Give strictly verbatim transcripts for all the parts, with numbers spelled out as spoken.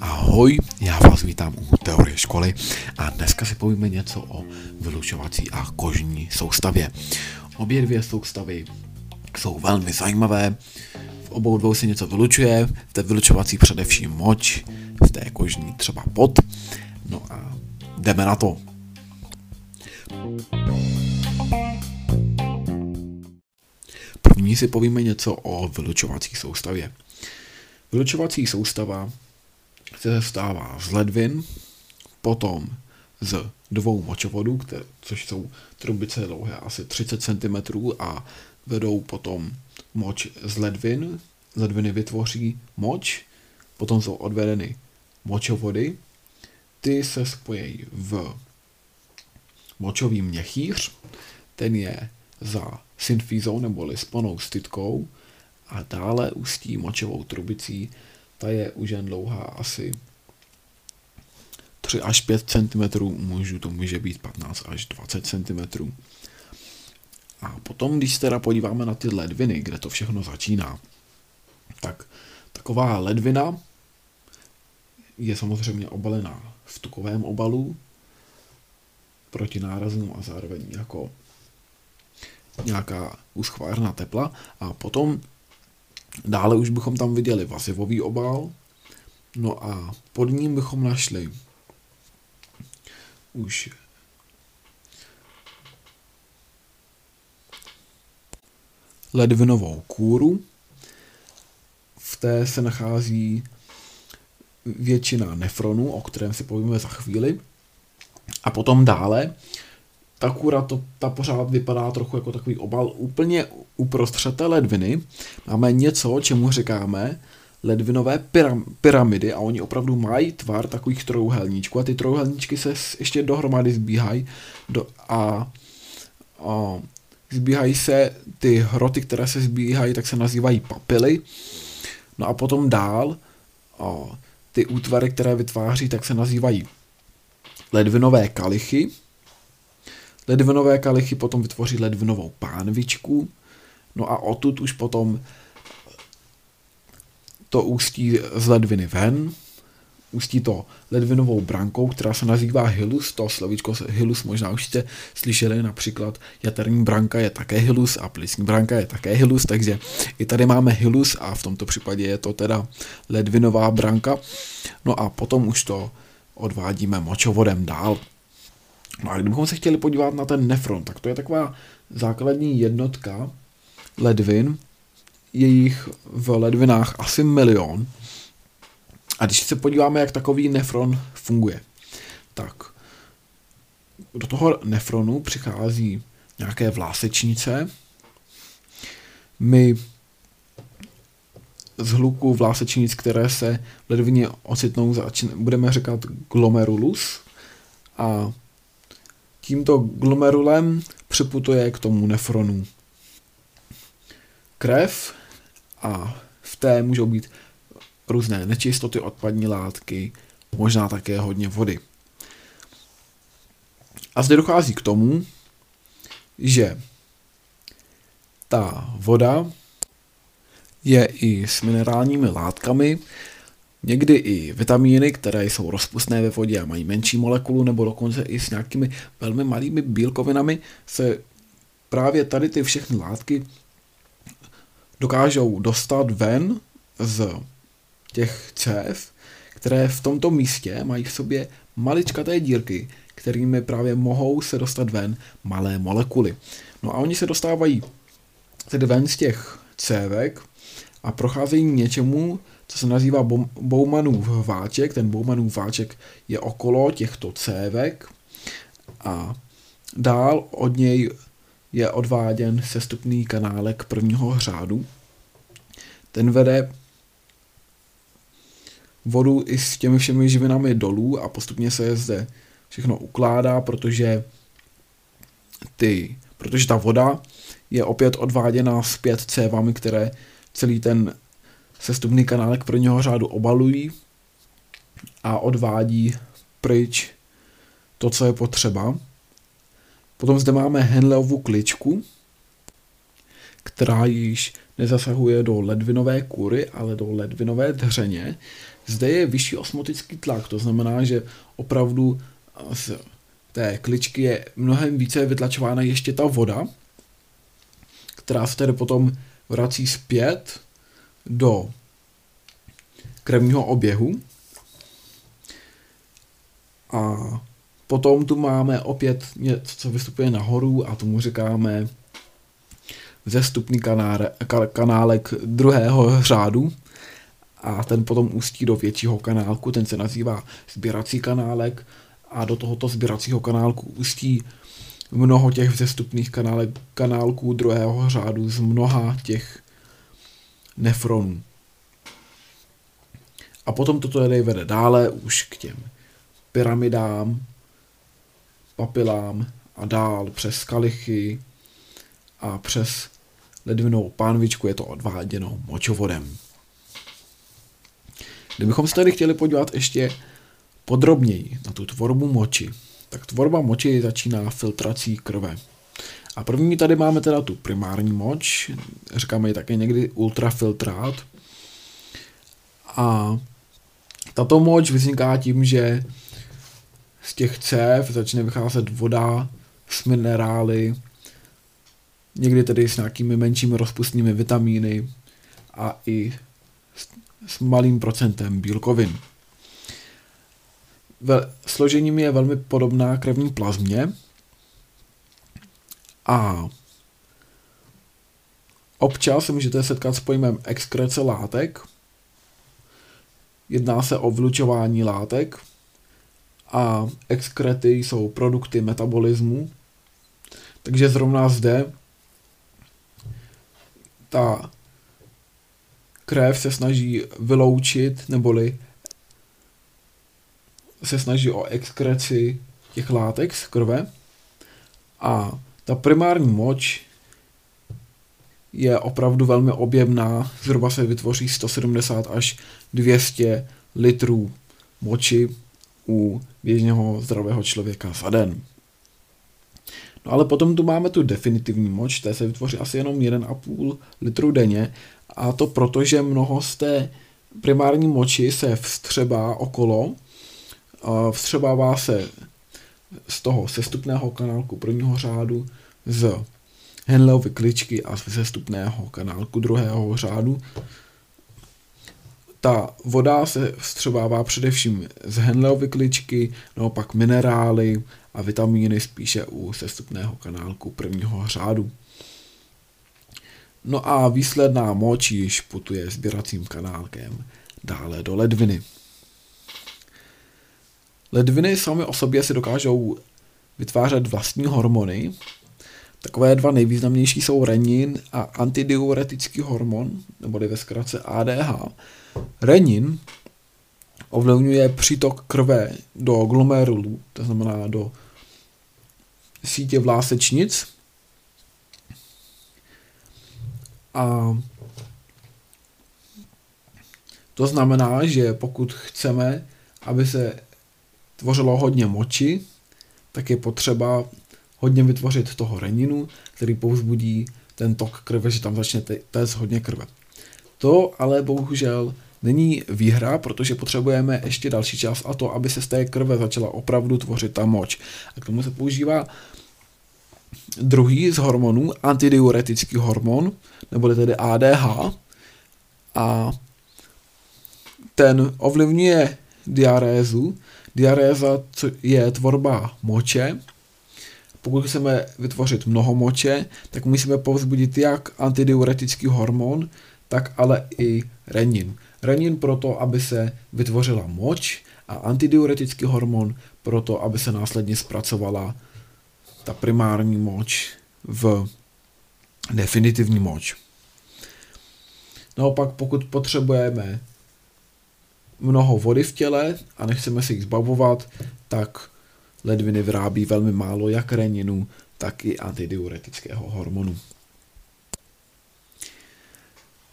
Ahoj, já vás vítám u teorie školy a dneska si povíme něco o vylučovací a kožní soustavě. Obě dvě soustavy jsou velmi zajímavé, v obou dvou se něco vylučuje, v té vylučovací především moč, v té kožní třeba pot. No a jdeme na to. První si povíme něco o vylučovací soustavě. Vylučovací soustava se stává z ledvin, potom z dvou močovodů, které, což jsou trubice dlouhé asi třicet centimetrů a vedou potom moč z ledvin. Ledviny vytvoří moč, potom jsou odvedeny močovody, ty se spojí v močový měchýř, ten je za synfízou neboli sponou stytkou a dále ústí močovou trubicí, ta je už jen dlouhá asi tři až pět centimetrů, můžu to může být patnáct až dvacet centimetrů. A potom, když se teda podíváme na ty ledviny, kde to všechno začíná, tak taková ledvina je samozřejmě obalená v tukovém obalu proti nárazům a zároveň jako nějaká uschvárna tepla a potom dále už bychom tam viděli vazivový obal, no a pod ním bychom našli už ledvinovou kůru, v té se nachází většina nefronů, o kterém si povíme za chvíli, a potom dále ta kůra, to, ta pořád vypadá trochu jako takový obal. Úplně uprostřed té ledviny máme něco, čemu říkáme ledvinové pyram, pyramidy a oni opravdu mají tvar takových trojúhelníčků a ty trojúhelníčky se ještě dohromady zbíhají do, a, a zbíhají se ty hroty, které se zbíhají, tak se nazývají papily. No a potom dál a, ty útvary, které vytváří, tak se nazývají ledvinové kalichy. Ledvinové kalichy potom vytvoří ledvinovou pánvičku, no a odtud už potom to ústí z ledviny ven, ústí to ledvinovou brankou, která se nazývá hilus, to slovíčko hilus možná už jste slyšeli, například jaterní branka je také hilus a plicní branka je také hilus, takže i tady máme hilus a v tomto případě je to teda ledvinová branka, no a potom už to odvádíme močovodem dál. No a kdybychom se chtěli podívat na ten nefron, tak to je taková základní jednotka ledvin, je jich v ledvinách asi milion. A když se podíváme, jak takový nefron funguje, tak do toho nefronu přichází nějaké vlásečnice. My z hluku vlásečnic, které se v ledvině ocitnou, budeme říkat glomerulus a tímto glomerulem připutuje k tomu nefronu krev a v té můžou být různé nečistoty, odpadní látky, možná také hodně vody. A zde dochází k tomu, že ta voda je i s minerálními látkami, někdy i vitamíny, které jsou rozpustné ve vodě a mají menší molekulu, nebo dokonce i s nějakými velmi malými bílkovinami, se právě tady ty všechny látky dokážou dostat ven z těch cév, které v tomto místě mají v sobě maličkaté dírky, kterými právě mohou se dostat ven malé molekuly. No a oni se dostávají tedy ven z těch cévek a procházejí něčemu, co se nazývá Boumanův váček. Ten Boumanův váček je okolo těchto cévek a dál od něj je odváděn sestupný kanálek prvního řádu. Ten vede vodu i s těmi všemi živinami dolů a postupně se zde všechno ukládá, protože, ty, protože ta voda je opět odváděna zpět cévami, které celý ten sestupný kanálek prvního řádu obalují a odvádí pryč to, co je potřeba. Potom zde máme Henleovu kličku, která již nezasahuje do ledvinové kůry, ale do ledvinové dřeně. Zde je vyšší osmotický tlak, to znamená, že opravdu z té kličky je mnohem více vytlačována ještě ta voda, která se tedy potom vrací zpět do krevního oběhu. A potom tu máme opět něco, co vystupuje nahoru a tomu říkáme vzestupný kanálek druhého řádu a ten potom ústí do většího kanálku, ten se nazývá sběrací kanálek a do tohoto sběracího kanálku ústí mnoho těch vzestupných kanálek, kanálků druhého řádu z mnoha těch nefronů. A potom toto tady vede dále už k těm pyramidám, papilám a dál přes kalichy a přes ledvinou pánvičku je to odváděno močovodem. Kdybychom se tady chtěli podívat ještě podrobněji na tu tvorbu moči, tak tvorba moči začíná filtrací krve. A první tady máme teda tu primární moč, říkáme ji také někdy ultrafiltrát. A tato moč vzniká tím, že z těch cév začne vycházet voda s minerály, někdy tedy s nějakými menšími rozpustnými vitamíny a i s, s malým procentem bílkovin. Ve, složením je velmi podobná krevní plazmě a občas se můžete setkat s pojmem exkrece látek. Jedná se o vylučování látek a exkrety jsou produkty metabolismu. Takže zrovna zde ta krev se snaží vyloučit, neboli se snaží o exkreci těch látek z krve. A ta primární moč je opravdu velmi objemná, zhruba se vytvoří sto sedmdesát až dvě stě litrů moči u běžného zdravého člověka za den. No ale potom tu máme tu definitivní moč, té se vytvoří asi jenom jedna celá pět litru denně a to proto, že mnoho z té primární moči se vstřebá okolo, vstřebává se z toho sestupného kanálku prvního řádu, z Henleovy kličky a z vzestupného kanálku druhého řádu. Ta voda se vstřebává především z Henleovy kličky, naopak minerály a vitamíny spíše u sestupného kanálku prvního řádu. No a výsledná moč již putuje sběracím kanálkem dále do ledviny. Ledviny samy o sobě si dokážou vytvářet vlastní hormony. Takové dva nejvýznamnější jsou renin a antidiuretický hormon, neboli ve zkratce A D H. Renin ovlivňuje přítok krve do glomerulů, to znamená do sítě vlásečnic. A to znamená, že pokud chceme, aby se tvořilo hodně moči, tak je potřeba hodně vytvořit toho reninu, který povzbudí ten tok krve, že tam začne téct hodně krve. To ale bohužel není výhra, protože potřebujeme ještě další čas a to, aby se z té krve začala opravdu tvořit ta moč. A k tomu se používá druhý z hormonů, antidiuretický hormon, neboli tedy A D H. A ten ovlivňuje diurézu. Diuréza je tvorba moče. Pokud chceme vytvořit mnoho moče, tak musíme povzbudit jak antidiuretický hormon, tak ale i renin. Renin proto, aby se vytvořila moč a antidiuretický hormon proto, aby se následně zpracovala ta primární moč v definitivní moč. Naopak, pokud potřebujeme mnoho vody v těle a nechceme se jich zbavovat, tak ledviny vyrábí velmi málo jak reninu, tak i antidiuretického hormonu.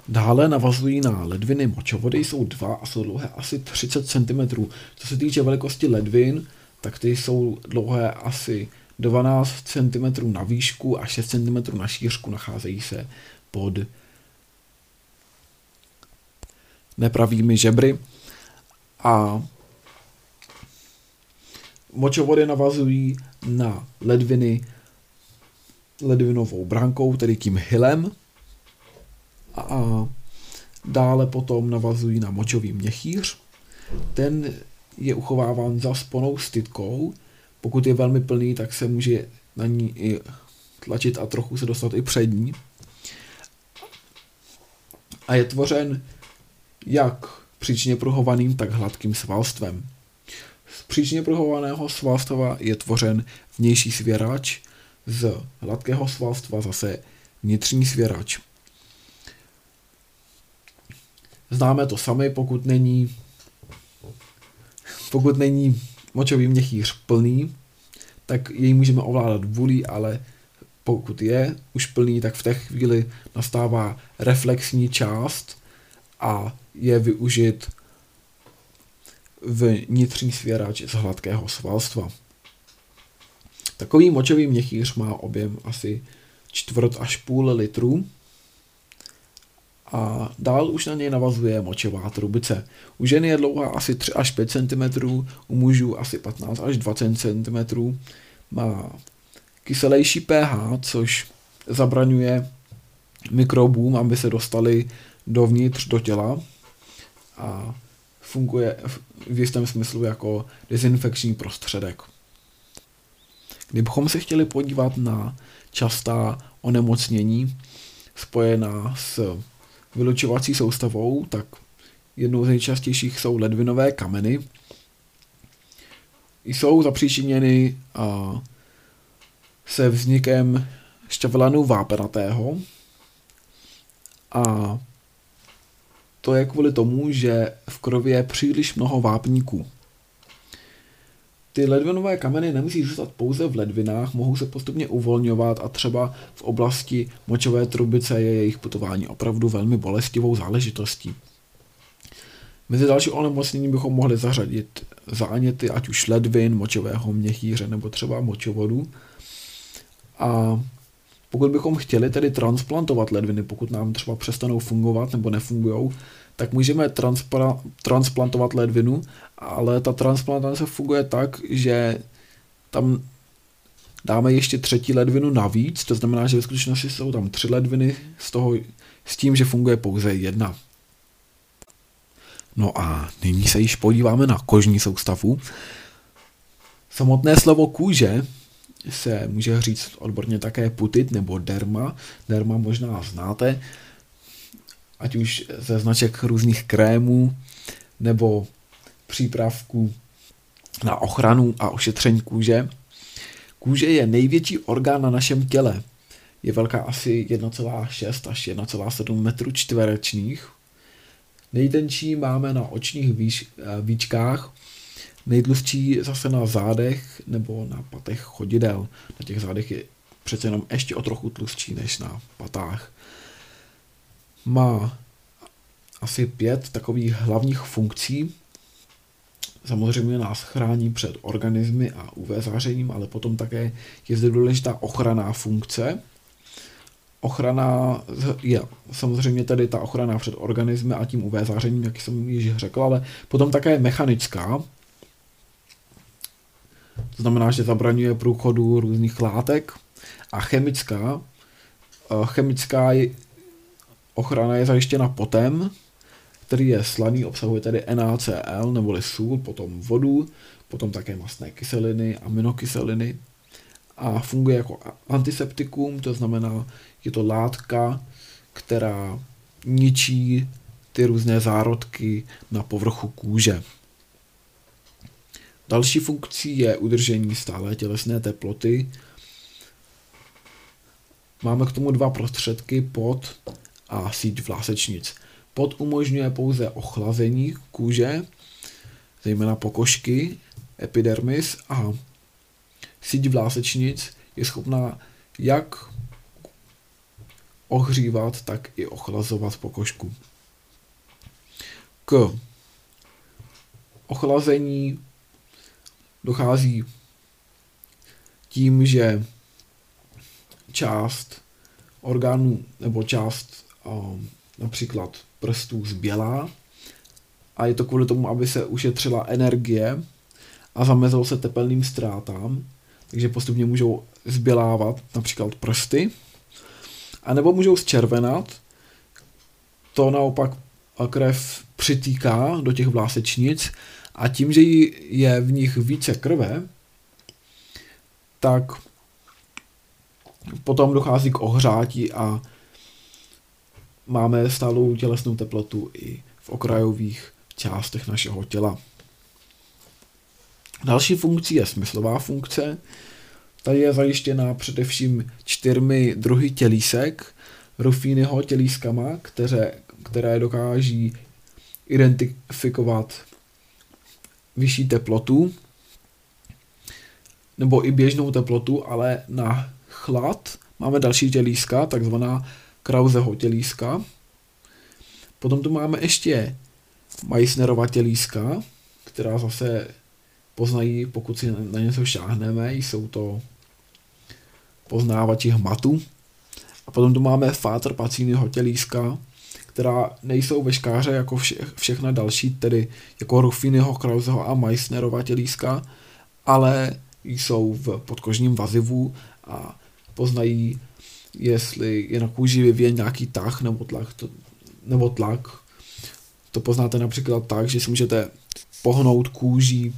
Dále navazují na ledviny močovody, jsou dva a jsou dlouhé asi třicet centimetrů. Co se týče velikosti ledvin, tak ty jsou dlouhé asi dvanáct centimetrů na výšku a šest centimetrů na šířku, nacházejí se pod nepravými žebry a močovody navazují na ledviny ledvinovou brankou, tedy tím hilem, a dále potom navazují na močový měchýř. Ten je uchováván za sponou s tytkou. Pokud je velmi plný, tak se může na ní i tlačit a trochu se dostat i přední. A je tvořen jak příčně pruhovaným, tak hladkým svalstvem. Z příčně pruhovaného svalstva je tvořen vnější svěrač, z hladkého svalstva zase vnitřní svěrač. Známe to sami, pokud není, pokud není močový měchýř plný, tak jej můžeme ovládat vůlí, ale pokud je už plný, tak v té chvíli nastává reflexní část a je využit vnitřní svěrač z hladkého svalstva. Takový močový měchýř má objem asi čtvrt až půl litru a dál už na něj navazuje močová trubice. U žen je dlouhá asi tři až pět centimetrů, u mužů asi patnáct až dvacet centimetrů. Má kyselejší pH, což zabraňuje mikrobům, aby se dostali dovnitř do těla a funguje v jistém smyslu jako dezinfekční prostředek. Kdybychom se chtěli podívat na častá onemocnění spojená s vylučovací soustavou, tak jednou z nejčastějších jsou ledvinové kameny. Jsou zapříčiněny a, se vznikem šťavelanu vápenatého a to je kvůli tomu, že v krvi je příliš mnoho vápníků. Ty ledvinové kameny nemusí zůstat pouze v ledvinách, mohou se postupně uvolňovat a třeba v oblasti močové trubice je jejich putování opravdu velmi bolestivou záležitostí. Mezi další onemocnění bychom mohli zařadit záněty, ať už ledvin, močového měchýře nebo třeba močovodu. A pokud bychom chtěli tedy transplantovat ledviny, pokud nám třeba přestanou fungovat nebo nefungujou, tak můžeme transpla- transplantovat ledvinu, ale ta transplantace funguje tak, že tam dáme ještě třetí ledvinu navíc, to znamená, že ve skutečnosti jsou tam tři ledviny z toho, s tím, že funguje pouze jedna. No a nyní se již podíváme na kožní soustavu. Samotné slovo kůže se může říct odborně také putit nebo derma. Derma možná znáte, ať už ze značek různých krémů nebo přípravků na ochranu a ošetření kůže. Kůže je největší orgán na našem těle. Je velká asi jedna celá šest až jedna celá sedm metrů čtverečních. Nejtenčí máme na očních výš, výčkách, nejtlustší zase na zádech nebo na patech chodidel. Na těch zádech je přece jenom ještě o trochu tlustší než na patách. Má asi pět takových hlavních funkcí. Samozřejmě nás chrání před organismy a U V zářením, ale potom také je zde důležitá ochranná funkce. Ochrana je samozřejmě tedy ta ochrana před organismy a tím U V zářením, jak jsem již řekl, ale potom také je mechanická. To znamená, že zabraňuje průchodu různých látek. A chemická, chemická je ochrana je zajištěna potem, který je slaný, obsahuje tedy NaCl neboli sůl, potom vodu, potom také mastné kyseliny, aminokyseliny a funguje jako antiseptikum, to znamená, je to látka, která ničí ty různé zárodky na povrchu kůže. Další funkcí je udržení stálé tělesné teploty. Máme k tomu dva prostředky, pot a síť vlásečnic. Pot umožňuje pouze ochlazení kůže, zejména pokožky, epidermis, a síť vlásečnic je schopná jak ohřívat, tak i ochlazovat pokožku. K ochlazení dochází tím, že část orgánů nebo část například prstů zbělá a je to kvůli tomu, aby se ušetřila energie a zamezilo se tepelným ztrátám, takže postupně můžou zbělávat například prsty, a nebo můžou zčervenat, to naopak krev přitýká do těch vlásečnic a tím, že je v nich více krve, tak potom dochází k ohřátí a máme stálou tělesnou teplotu i v okrajových částech našeho těla. Další funkcí je smyslová funkce. Ta je zajištěná především čtyřmi druhy tělísek, Ruffiniho tělískama, které, které dokáží identifikovat vyšší teplotu, nebo i běžnou teplotu, ale na chlad máme další tělíska, takzvaná Krauseho tělíska. Potom tu máme ještě Meissnerova tělíska, která zase poznají, pokud si na něco šáhneme, jsou to poznávači hmatu. A potom tu máme Vater-Paciniho tělíska, která nejsou ve škáře jako vše, všechna další, tedy jako Ruffiniho, Krauseho a Meissnerova tělíska, ale jsou v podkožním vazivu a poznají, jestli je na kůži vyvíjen nějaký tah nebo tlak, to, nebo tlak. To poznáte například tak, že si můžete pohnout kůží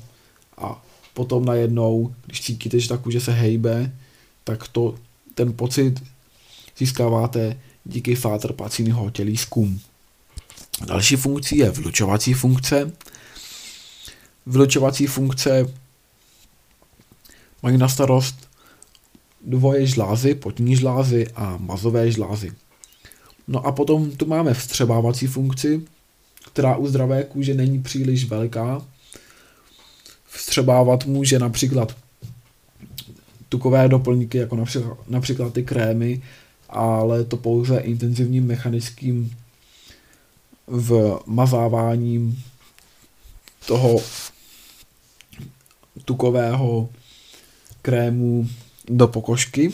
a potom najednou, když cítíte, že ta kůže se hejbe, tak to, ten pocit získáváte díky Vater-Paciniho tělískům. Další funkcí je vylučovací funkce. Vylučovací funkce mají na starost dvoje žlázy, potní žlázy a mazové žlázy. No a potom tu máme vstřebávací funkci, která u zdravé kůže není příliš veliká. Vstřebávat může například tukové doplňky, jako například, například ty krémy, ale to pouze intenzivním mechanickým vmazáváním toho tukového krému do pokožky.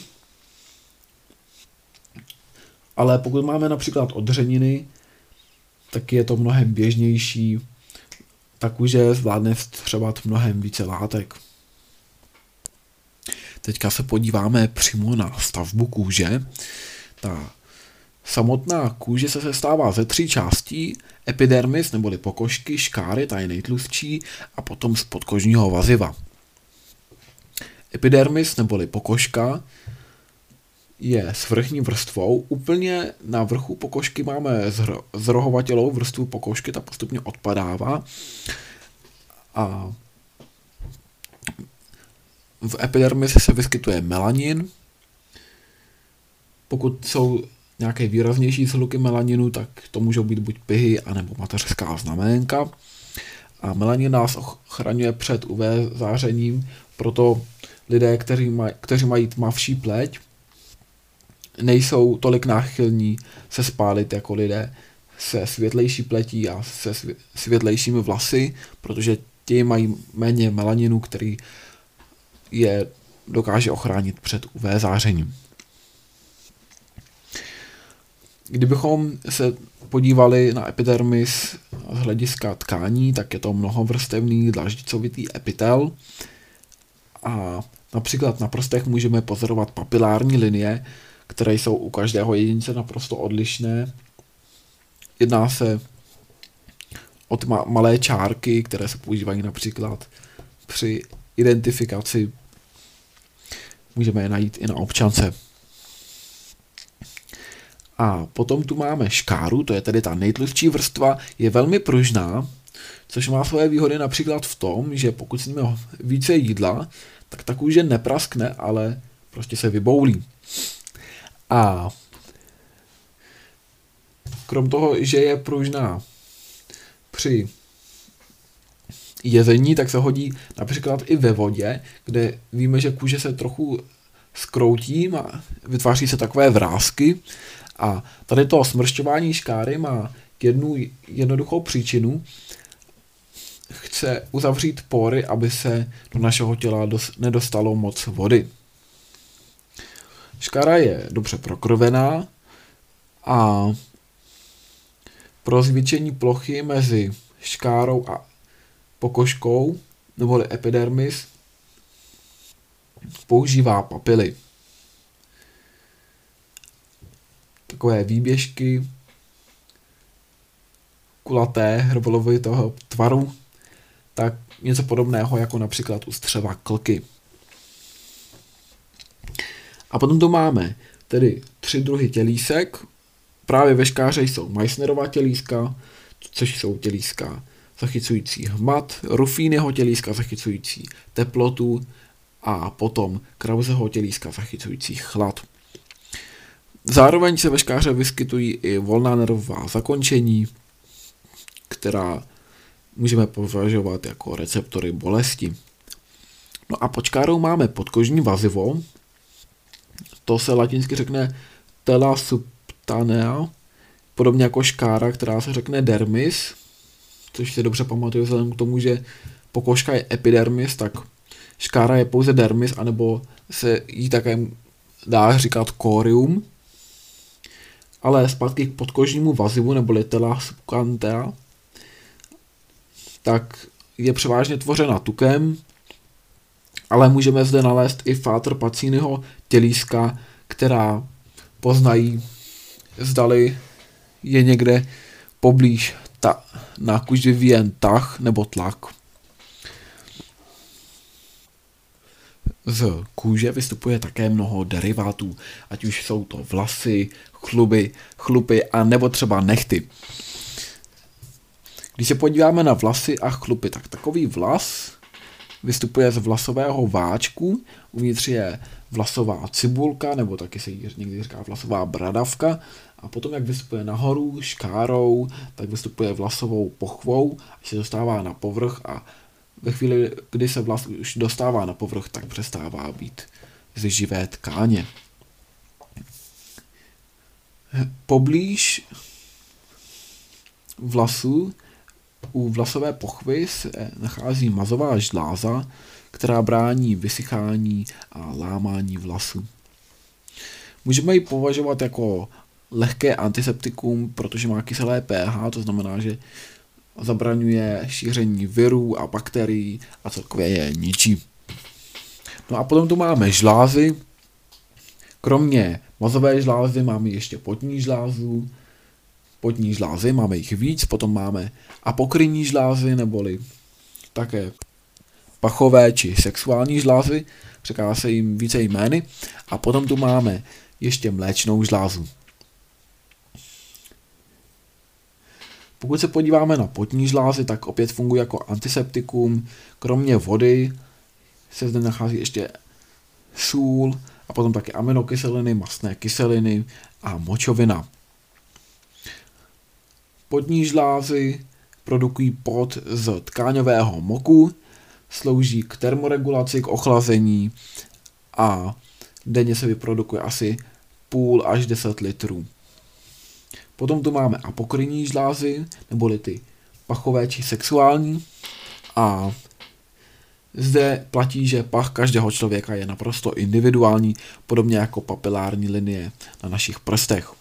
Ale pokud máme například odřeniny, tak je to mnohem běžnější, tak už je zvládne vstřebat mnohem více látek. Teďka se podíváme přímo na stavbu kůže. Ta samotná kůže se sestává ze tří částí, epidermis neboli pokožky, škáry, ta je nejtlustší, a potom z podkožního vaziva. Epidermis neboli pokožka je svrchní vrstvou. Úplně na vrchu pokožky máme zrohovatělou vrstvu pokožky, ta postupně odpadává. A v epidermisi se vyskytuje melanin. Pokud jsou nějaké výraznější shluky melaninu, tak to můžou být buď pihy, anebo mateřská znaménka. A melanin nás ochraňuje před U V zářením, proto lidé, kteří, maj, kteří mají tmavší pleť, nejsou tolik náchylní se spálit jako lidé se světlejší pletí a se světlejšími vlasy, protože ti mají méně melaninu, který je dokáže ochránit před U V zářením. Kdybychom se podívali na epidermis z hlediska tkání, tak je to mnohovrstevný dlaždicovitý epitel. A například na prstech můžeme pozorovat papilární linie, které jsou u každého jedince naprosto odlišné. Jedná se o ma- malé čárky, které se používají například při identifikaci. Můžeme je najít i na občance. A potom tu máme škáru, to je tedy ta nejtlustší vrstva, je velmi pružná, což má svoje výhody například v tom, že pokud sníme více jídla, tak ta kůže nepraskne, ale prostě se vyboulí. A krom toho, že je pružná při jezení, tak se hodí například i ve vodě, kde víme, že kůže se trochu skroutí a vytváří se takové vrásky. A tady to smršťování škáry má jednu jednoduchou příčinu. Chce uzavřít pory, aby se do našeho těla dos- nedostalo moc vody. Škára je dobře prokrovená a pro zvětšení plochy mezi škárou a pokožkou, neboli epidermis, používá papily. Takové výběžky kulaté hrbolovitého tvaru, tak něco podobného jako například u střeva klky. A potom tu máme tedy tři druhy tělísek. Právě ve škáře jsou Meissnerova tělíska, což jsou tělíska zachycující hmat, Ruffiniho tělíska zachycující teplotu a potom Krauseho tělíska zachycující chlad. Zároveň se ve škáře vyskytují i volná nervová zakončení, která můžeme považovat jako receptory bolesti. No a pod škárou máme podkožní vazivo, to se latinsky řekne tela subcutanea, podobně jako škára, která se řekne dermis, což se dobře pamatuje vzhledem k tomu, že pokožka je epidermis, tak škára je pouze dermis, anebo se jí také dá říkat korium. Ale zpátky k podkožnímu vazivu, neboli tela subcutanea, tak je převážně tvořena tukem, ale můžeme zde nalézt i Vater-Paciniho tělíska, která poznají, zdali je někde poblíž ta, na kůži vyvíjen tah nebo tlak. Z kůže vystupuje také mnoho derivátů, ať už jsou to vlasy, chluby, chlupy a nebo třeba nehty. Když se podíváme na vlasy a chlupy, tak takový vlas vystupuje z vlasového váčku, uvnitř je vlasová cibulka, nebo taky se jí někdy říká vlasová bradavka, a potom jak vystupuje nahoru škárou, tak vystupuje vlasovou pochvou, až se dostává na povrch, a ve chvíli, kdy se vlas už dostává na povrch, tak přestává být z živé tkáně. Poblíž vlasu u vlasové pochvy se nachází mazová žláza, která brání vysychání a lámání vlasů. Můžeme ji považovat jako lehké antiseptikum, protože má kyselé pH, to znamená, že zabraňuje šíření virů a bakterií a celkově je ničí. No a potom tu máme žlázy. Kromě mazové žlázy máme ještě potní žlázu, potní žlázy, máme jich víc, potom máme apokrinní žlázy, neboli také pachové či sexuální žlázy, říká se jim více jmény, a potom tu máme ještě mléčnou žlázu. Pokud se podíváme na potní žlázy, tak opět funguje jako antiseptikum, kromě vody se zde nachází ještě sůl a potom také aminokyseliny, mastné kyseliny a močovina. Potní žlázy produkují pot z tkáňového moku, slouží k termoregulaci, k ochlazení a denně se vyprodukuje asi půl až deset litrů. Potom tu máme apokrinní žlázy, neboli ty pachové či sexuální, a zde platí, že pach každého člověka je naprosto individuální, podobně jako papilární linie na našich prstech.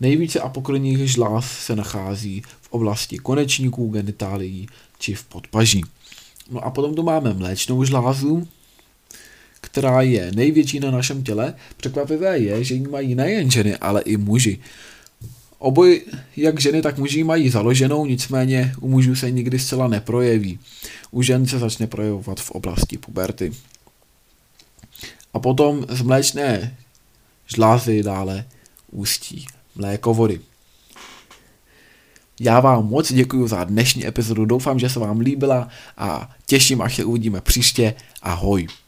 Nejvíce apokrinních žláz se nachází v oblasti konečníků, genitálií či v podpaží. No a potom tu máme mléčnou žlázu, která je největší na našem těle. Překvapivé je, že ji mají nejen ženy, ale i muži. Oboj, jak ženy, tak muži mají založenou, nicméně u mužů se nikdy zcela neprojeví. U žen se začne projevovat v oblasti puberty. A potom z mléčné žlázy dále ústí mlékovody. Já vám moc děkuji za dnešní epizodu, doufám, že se vám líbila, a těším, až se uvidíme příště. Ahoj.